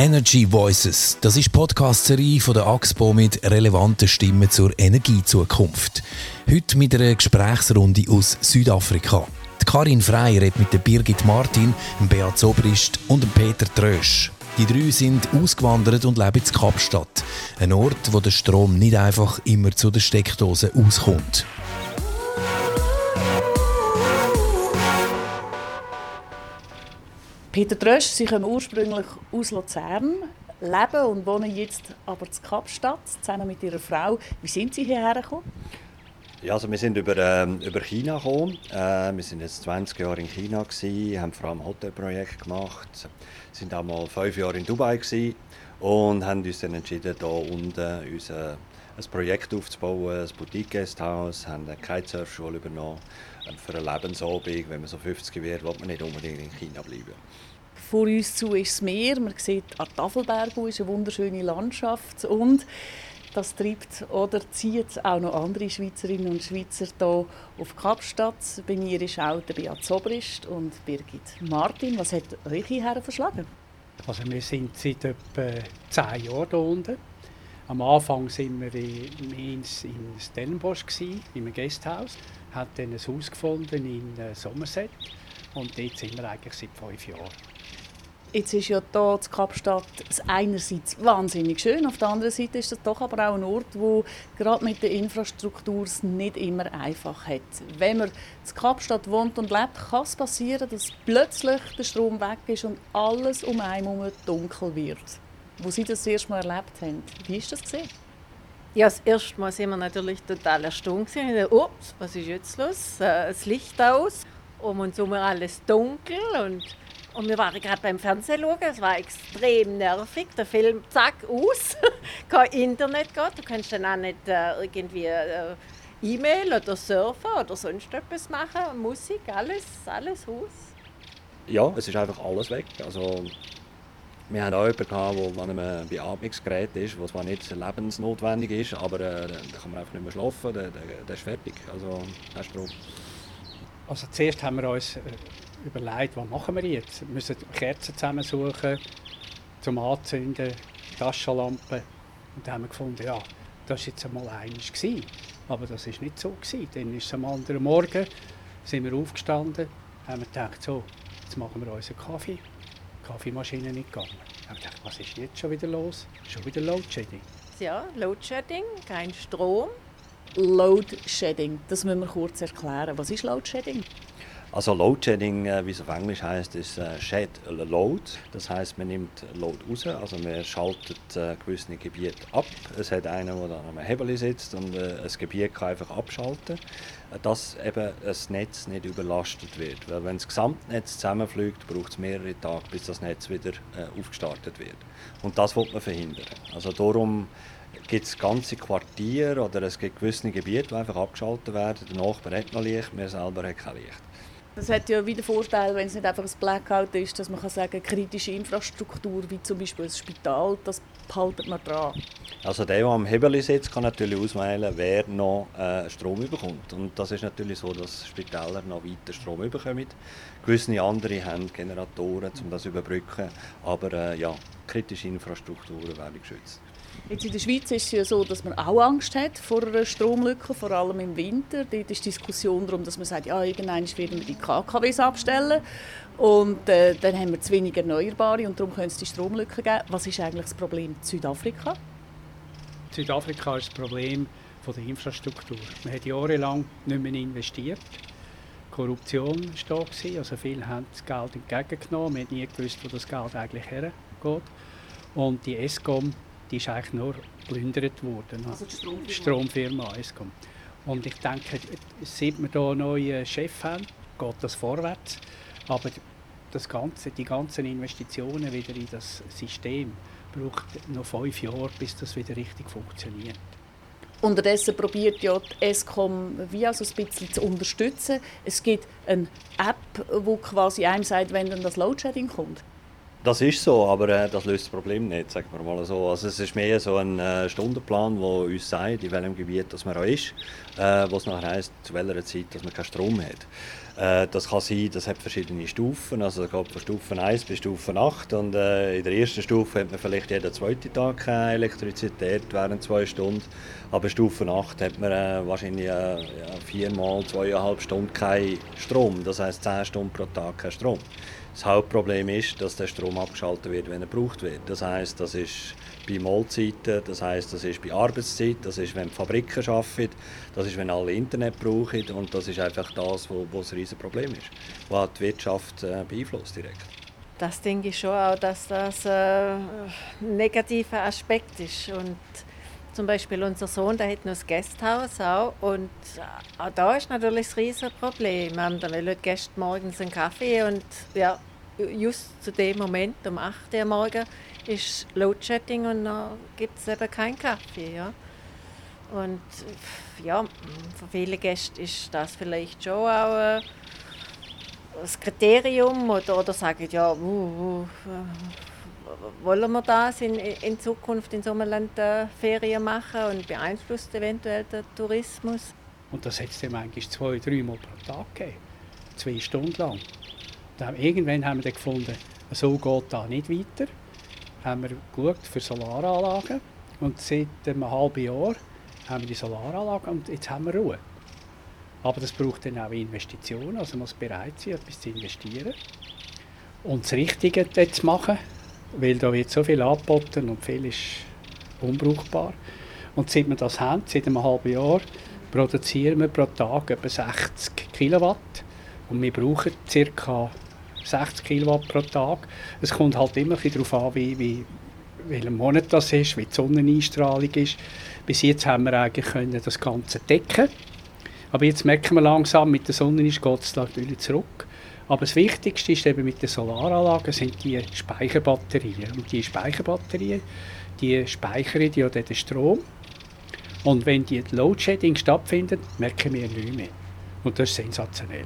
Energy Voices, das ist die Podcast-Serie von der AXPO mit relevanten Stimmen zur Energiezukunft. Heute mit einer Gesprächsrunde aus Südafrika. Die Karin Frey redet mit der Birgit Martin, dem Beat Zobrist und dem Peter Trösch. Die drei sind ausgewandert und leben in Kapstadt, ein Ort, wo der Strom nicht einfach immer zu der Steckdose auskommt. Peter Trösch, Sie kommen ursprünglich aus Luzern, leben und wohnen jetzt aber in Kapstadt, zusammen mit Ihrer Frau. Wie sind Sie hierher gekommen? Ja, also wir sind über China gekommen. Wir waren jetzt 20 Jahre in China, haben vor allem Hotelprojekte gemacht, sind auch mal 5 Jahre in Dubai und haben uns dann entschieden, hier unten ein Projekt aufzubauen, ein Boutique-Guesthaus, haben eine Kitesurf-Schule übernommen. Für einen Lebensabend, wenn man so 50 wird, will man nicht unbedingt in China bleiben. Vor uns zu ist das Meer, man sieht an Tafelbergen, ist eine wunderschöne Landschaft und das treibt oder zieht auch noch andere Schweizerinnen und Schweizer hier auf Kapstadt. Bei mir ist auch der Beat Zobrist und Birgit Martin. Was hat euch hierher verschlagen? Also wir sind seit etwa 10 Jahren hier unten. Am Anfang waren wir in Stellenbosch, in einem Gasthaus. Wir haben dann ein Haus gefunden in Somerset und dort sind wir eigentlich seit 5 Jahren. Jetzt ist ja hier in Kapstadt einerseits wahnsinnig schön, auf der anderen Seite ist das doch aber auch ein Ort, wo gerade mit der Infrastruktur es nicht immer einfach hat. Wenn man in Kapstadt wohnt und lebt, kann es passieren, dass plötzlich der Strom weg ist und alles um einen herum dunkel wird. Wo Sie das erste Mal erlebt haben, wie ist das gesehen? Ja, das erste Mal sind wir natürlich total erstaunt. Ich dachte, ups, was ist jetzt los? Das Licht aus, um uns herum alles dunkel. Und wir waren gerade beim Fernsehen schauen, es war extrem nervig. Der Film, zack, aus. Kein Internet geht, du kannst dann auch nicht irgendwie E-Mail oder surfen oder sonst etwas machen. Musik, alles aus. Ja, es ist einfach alles weg. Also, wir hatten auch jemanden, der an einem Beatmungsgerät ist, was zwar nicht lebensnotwendig ist, aber da kann man einfach nicht mehr schlafen, der ist fertig. Also, das ist drauf. Also zuerst haben wir uns überlegt, was machen wir jetzt? Wir müssen Kerzen zusammensuchen, zum Anzünden, Taschenlampen. Und dann haben wir gefunden, ja, das war jetzt einmal einiges gewesen. Aber das war nicht so gewesen. Dann ist es am anderen Morgen, sind wir aufgestanden, haben wir gedacht, so, jetzt machen wir unseren Kaffee. Kaffeemaschine nicht gegangen. Ich habe gedacht, was ist jetzt schon wieder los? Schon wieder Load-Shedding. Ja, Load-Shedding, kein Strom. Load-Shedding, das müssen wir kurz erklären. Was ist Load-Shedding? Also Load-Shedding, wie es auf Englisch heisst, ist Shed Load. Das heisst, man nimmt Load raus, also man schaltet gewisse Gebiete ab. Es hat einen, der an einem Hebel sitzt und ein Gebiet kann einfach abschalten, dass eben das Netz nicht überlastet wird. Weil wenn das Gesamtnetz zusammenfliegt, braucht es mehrere Tage, bis das Netz wieder aufgestartet wird. Und das will man verhindern. Also darum gibt es ganze Quartiere oder es gibt gewisse Gebiete, die einfach abgeschaltet werden. Der Nachbar hat noch Licht, wir selber haben kein Licht. Das hat ja wieder Vorteil, wenn es nicht einfach ein Blackout ist, dass man sagen kann, kritische Infrastruktur, wie zum Beispiel ein Spital, das behaltet man dran. Also der am Hebel sitzt, kann natürlich auswählen, wer noch Strom bekommt. Und das ist natürlich so, dass Spitäler noch weiter Strom bekommen. Gewisse andere haben Generatoren, um das zu überbrücken. Aber ja, kritische Infrastrukturen werden geschützt. Jetzt in der Schweiz ist es ja so, dass man auch Angst hat vor einer Stromlücke, vor allem im Winter. Dort ist die Diskussion darum, dass man sagt, ja, irgendwann werden wir die KKWs abstellen und dann haben wir zu wenig Erneuerbare und darum können es die Stromlücke geben. Was ist eigentlich das Problem in Südafrika? Südafrika ist das Problem von der Infrastruktur. Man hat jahrelang nicht mehr investiert. Korruption war da, also viele haben das Geld entgegengenommen. Man hat nie gewusst, wo das Geld eigentlich hergeht. Und die Eskom, die ist eigentlich nur geplündert worden. Also die Stromfirma Eskom. Und ich denke, seit wir hier einen neuen Chef haben, geht das vorwärts. Aber das Ganze, die ganzen Investitionen wieder in das System braucht noch 5 Jahre, bis das wieder richtig funktioniert. Unterdessen probiert ja die Eskom wie also ein bisschen zu unterstützen. Es gibt eine App, die quasi einem sagt, wenn dann das Loadshedding kommt. Das ist so, aber das löst das Problem nicht, sagen wir mal so. Also es ist mehr so ein Stundenplan, der uns sagt, in welchem Gebiet das man auch ist, wo es nachher heisst, zu welcher Zeit dass man keinen Strom hat. Das kann sein, das hat verschiedene Stufen, also es geht von Stufe 1 bis Stufe 8 und in der ersten Stufe hat man vielleicht jeden zweiten Tag keine Elektrizität während 2 Stunden, aber Stufe 8 hat man wahrscheinlich 4 mal 2,5 Stunden keinen Strom, das heisst 10 Stunden pro Tag kein Strom. Das Hauptproblem ist, dass der Strom abgeschaltet wird, wenn er gebraucht wird. Das heisst, das ist bei Mahlzeiten, das heisst, das ist bei Arbeitszeit, das ist, wenn die Fabriken arbeiten, das ist, wenn alle Internet brauchen und das ist einfach das, wo das riesige Problem ist, was die Wirtschaft beeinflusst direkt. Das denke ich schon auch, dass das ein negativer Aspekt ist. Und zum Beispiel unser Sohn, der hat noch das Gästhaus auch und auch da ist natürlich das riesige Problem. Da wollen die Gäste morgens einen Kaffee und ja, just zu dem Moment, um 8 Uhr morgens, ist Load-Shedding und dann gibt es eben keinen Kaffee. Ja. Und ja, für viele Gäste ist das vielleicht schon auch das Kriterium oder sagen, ja, wollen wir das in Zukunft in so einem Land Ferien machen und beeinflusst eventuell den Tourismus. Und das hat es dann manchmal 2-3 Mal pro Tag gegeben, 2 Stunden lang. Irgendwann haben wir dann gefunden, so geht das nicht weiter. Haben wir geschaut für Solaranlagen und seit einem halben Jahr haben wir die Solaranlagen und jetzt haben wir Ruhe. Aber das braucht dann auch Investitionen, also man muss bereit sein, etwas zu investieren und das Richtige dort zu machen, weil da wird so viel angeboten und viel ist unbrauchbar. Und seit wir das haben, seit einem halben Jahr, produzieren wir pro Tag etwa 60 Kilowatt und wir brauchen ca. 60 Kilowatt pro Tag. Es kommt halt immer darauf an, wie welcher Monat das ist, wie die Sonneneinstrahlung ist. Bis jetzt haben wir eigentlich können das Ganze decken. Aber jetzt merken wir langsam, mit der Sonneneinstrahlung geht es natürlich zurück. Aber das Wichtigste ist eben mit den Solaranlagen sind die Speicherbatterien. Und die Speicherbatterien, die speichern ja den Strom. Und wenn die Load-Shedding stattfindet, merken wir nichts mehr. Und das ist sensationell.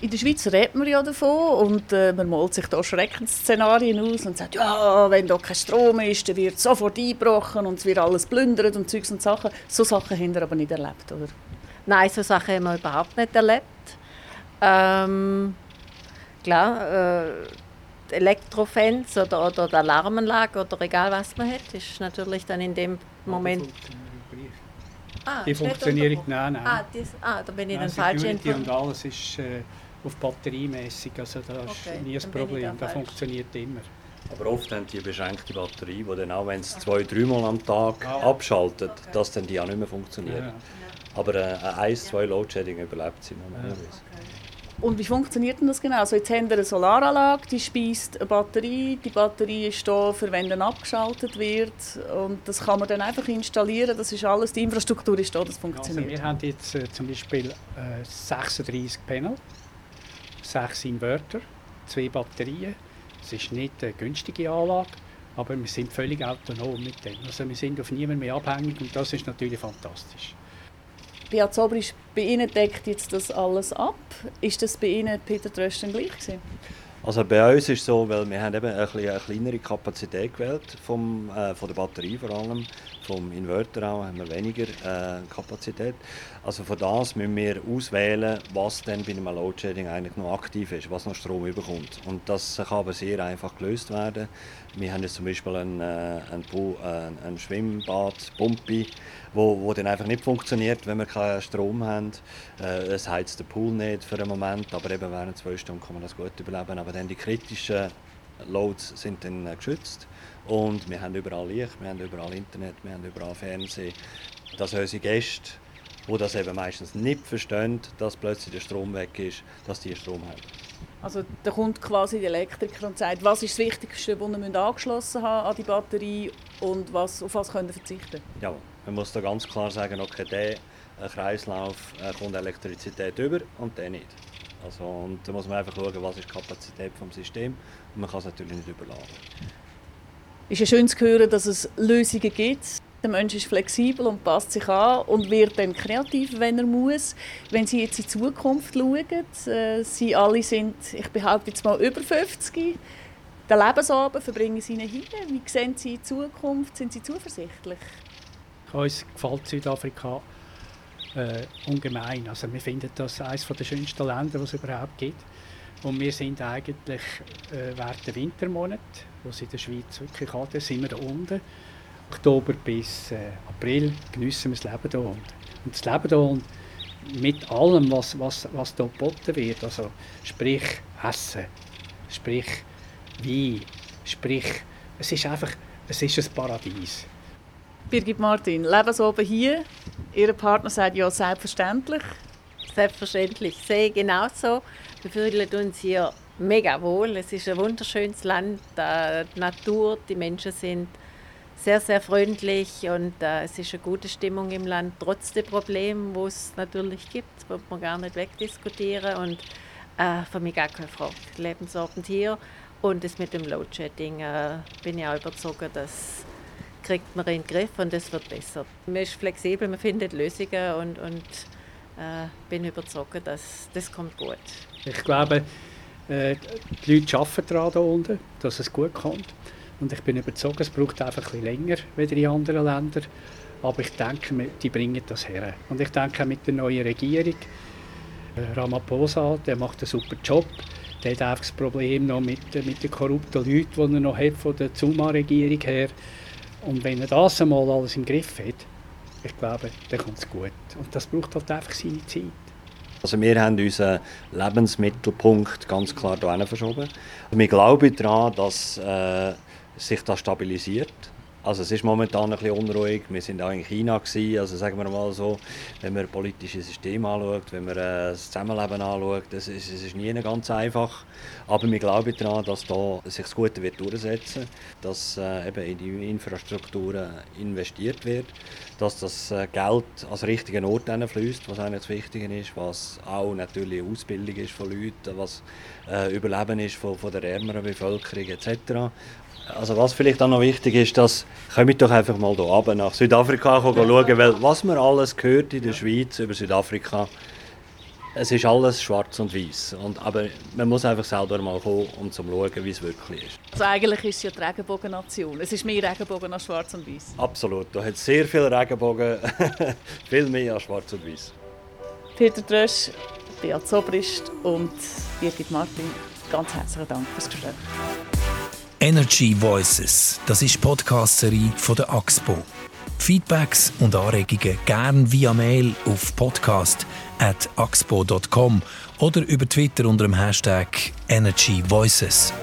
In der Schweiz redet man ja davon und man malt sich da Schreckensszenarien aus und sagt, ja, wenn da kein Strom ist, dann wird sofort eingebrochen und es wird alles plündert und Zeugs und Sachen. So Sachen haben wir aber nicht erlebt, oder? Nein, so Sachen haben wir überhaupt nicht erlebt. Klar, die Elektrofans oder die Alarmanlage oder egal was man hat, ist natürlich dann in dem Moment... die Funktionierung, nein. Da bin ich dann falsch informiert. Und alles ist auf batteriemässig, also das ist nie ein Problem, das funktioniert immer. Aber oft haben die beschränkte Batterie, die dann auch, wenn es 2-3 Mal am Tag abschaltet, dass dann die auch nicht mehr funktioniert. Ja. Aber 1-2 Load-Shedding überlebt sie normalerweise. Und wie funktioniert denn das genau? Also jetzt haben wir eine Solaranlage, die speist eine Batterie. Die Batterie ist da, für wenn dann abgeschaltet wird. Und das kann man dann einfach installieren. Das ist alles, die Infrastruktur ist da, das funktioniert. Also wir haben jetzt zum Beispiel 36 Panel, 6 Inverter, 2 Batterien. Es ist nicht eine günstige Anlage, aber wir sind völlig autonom mit dem. Also wir sind auf niemanden mehr abhängig und das ist natürlich fantastisch. Beat Zobrist, bei Ihnen deckt jetzt das alles ab. Ist das bei Ihnen, Peter Trösch, gleich gewesen? Also bei uns ist es so, weil wir haben eben eine kleinere Kapazität gewählt, von der Batterie vor allem, vom Inverter auch, haben wir weniger Kapazität. Also von das müssen wir auswählen, was denn bei einem Load-Shedding eigentlich noch aktiv ist, was noch Strom überkommt. Und das kann aber sehr einfach gelöst werden. Wir haben jetzt zum Beispiel ein Schwimmbadpumpe, wo dann einfach nicht funktioniert, wenn wir keinen Strom haben. Es heizt den Pool nicht für einen Moment, aber eben während 2 Stunden kann man das gut überleben. Aber dann die kritischen Loads sind dann geschützt und wir haben überall Licht, wir haben überall Internet, wir haben überall Fernsehen. Dass unsere Gäste, die das eben meistens nicht verstehen, dass plötzlich der Strom weg ist, dass die Strom haben. Also da kommt quasi der Elektriker und sagt, was ist das Wichtigste, was wir angeschlossen haben an die Batterie und auf was können wir verzichten? Ja, man muss da ganz klar sagen, okay, der Kreislauf kommt Elektrizität über und der nicht. Also, und da muss man einfach schauen, was ist die Kapazität des Systems und man kann es natürlich nicht überladen. Es ist ja schön zu hören, dass es Lösungen gibt. Der Mensch ist flexibel und passt sich an und wird dann kreativ, wenn er muss. Wenn Sie jetzt in die Zukunft schauen, Sie alle sind, ich behaupte jetzt mal, über 50. Den Lebensabend verbringen Sie hin. Wie sehen Sie die Zukunft? Sind Sie zuversichtlich? Uns gefällt Südafrika ungemein. Also wir finden das eines der schönsten Länder, die es überhaupt gibt. Und wir sind eigentlich während der Wintermonate, wo es in der Schweiz wirklich hat, sind wir da unten. Oktober bis April geniessen wir das Leben da unten. Und das Leben da unten mit allem, was hier geboten wird, also sprich Essen, sprich Wein, sprich, es ist einfach, es ist ein Paradies. Birgit Martin, leben Sie oben hier? Ihr Partner sagt ja selbstverständlich. Selbstverständlich, sehe genauso. Wir fühlen uns hier mega wohl. Es ist ein wunderschönes Land, die Natur, die Menschen sind sehr, sehr freundlich und es ist eine gute Stimmung im Land, trotz der Probleme, die es natürlich gibt. Das wird man gar nicht wegdiskutieren. Und für mich gar keine Frage. Lebensordnung hier und das mit dem Loadshedding bin ich auch überzeugt, das kriegt man in den Griff und es wird besser. Man ist flexibel, man findet Lösungen und bin überzeugt, dass das kommt gut. Ich glaube, die Leute arbeiten daran da unten, dass es gut kommt. Und ich bin überzeugt, es braucht einfach ein bisschen länger als in anderen Ländern. Aber ich denke, die bringen das her. Und ich denke, mit der neuen Regierung, Ramaphosa, der macht einen super Job. Der hat einfach das Problem noch mit den korrupten Leuten, die er noch hat, von der Zuma-Regierung her. Und wenn er das einmal alles im Griff hat, ich glaube, dann kommt es gut. Und das braucht halt einfach seine Zeit. Also wir haben unseren Lebensmittelpunkt ganz klar hierhin verschoben. Wir glauben daran, dass sich das stabilisiert. Also es ist momentan ein bisschen unruhig. Wir waren auch in China. Also sagen wir mal so, wenn man das politische System anschaut, wenn man das Zusammenleben anschaut, es ist nie ganz einfach. Aber wir glauben daran, dass da sich das Gute wird durchsetzen wird, dass eben in die Infrastrukturen investiert wird, dass das Geld an den richtigen Ort fließt, was eigentlich das Wichtige ist, was auch natürlich Ausbildung ist von Leuten, was Überleben ist von der ärmeren Bevölkerung etc. Also was vielleicht auch noch wichtig ist, dass kommt doch einfach mal hier runter nach Südafrika schauen, weil was man alles hört in der Schweiz über Südafrika, es ist alles schwarz und weiß. Aber man muss einfach selber mal kommen, um zu schauen, wie es wirklich ist. Also eigentlich ist es ja die Regenbogennation. Es ist mehr Regenbogen als schwarz und weiß. Absolut, da hat es sehr viele Regenbogen, viel mehr als schwarz und weiß. Peter Trösch, Beat Zobrist und Birgit Martin, ganz herzlichen Dank fürs Gespräch. Energy Voices, das ist die Podcast-Serie von der AXPO. Feedbacks und Anregungen gerne via Mail auf podcast@axpo.com oder über Twitter unter dem Hashtag Energy Voices.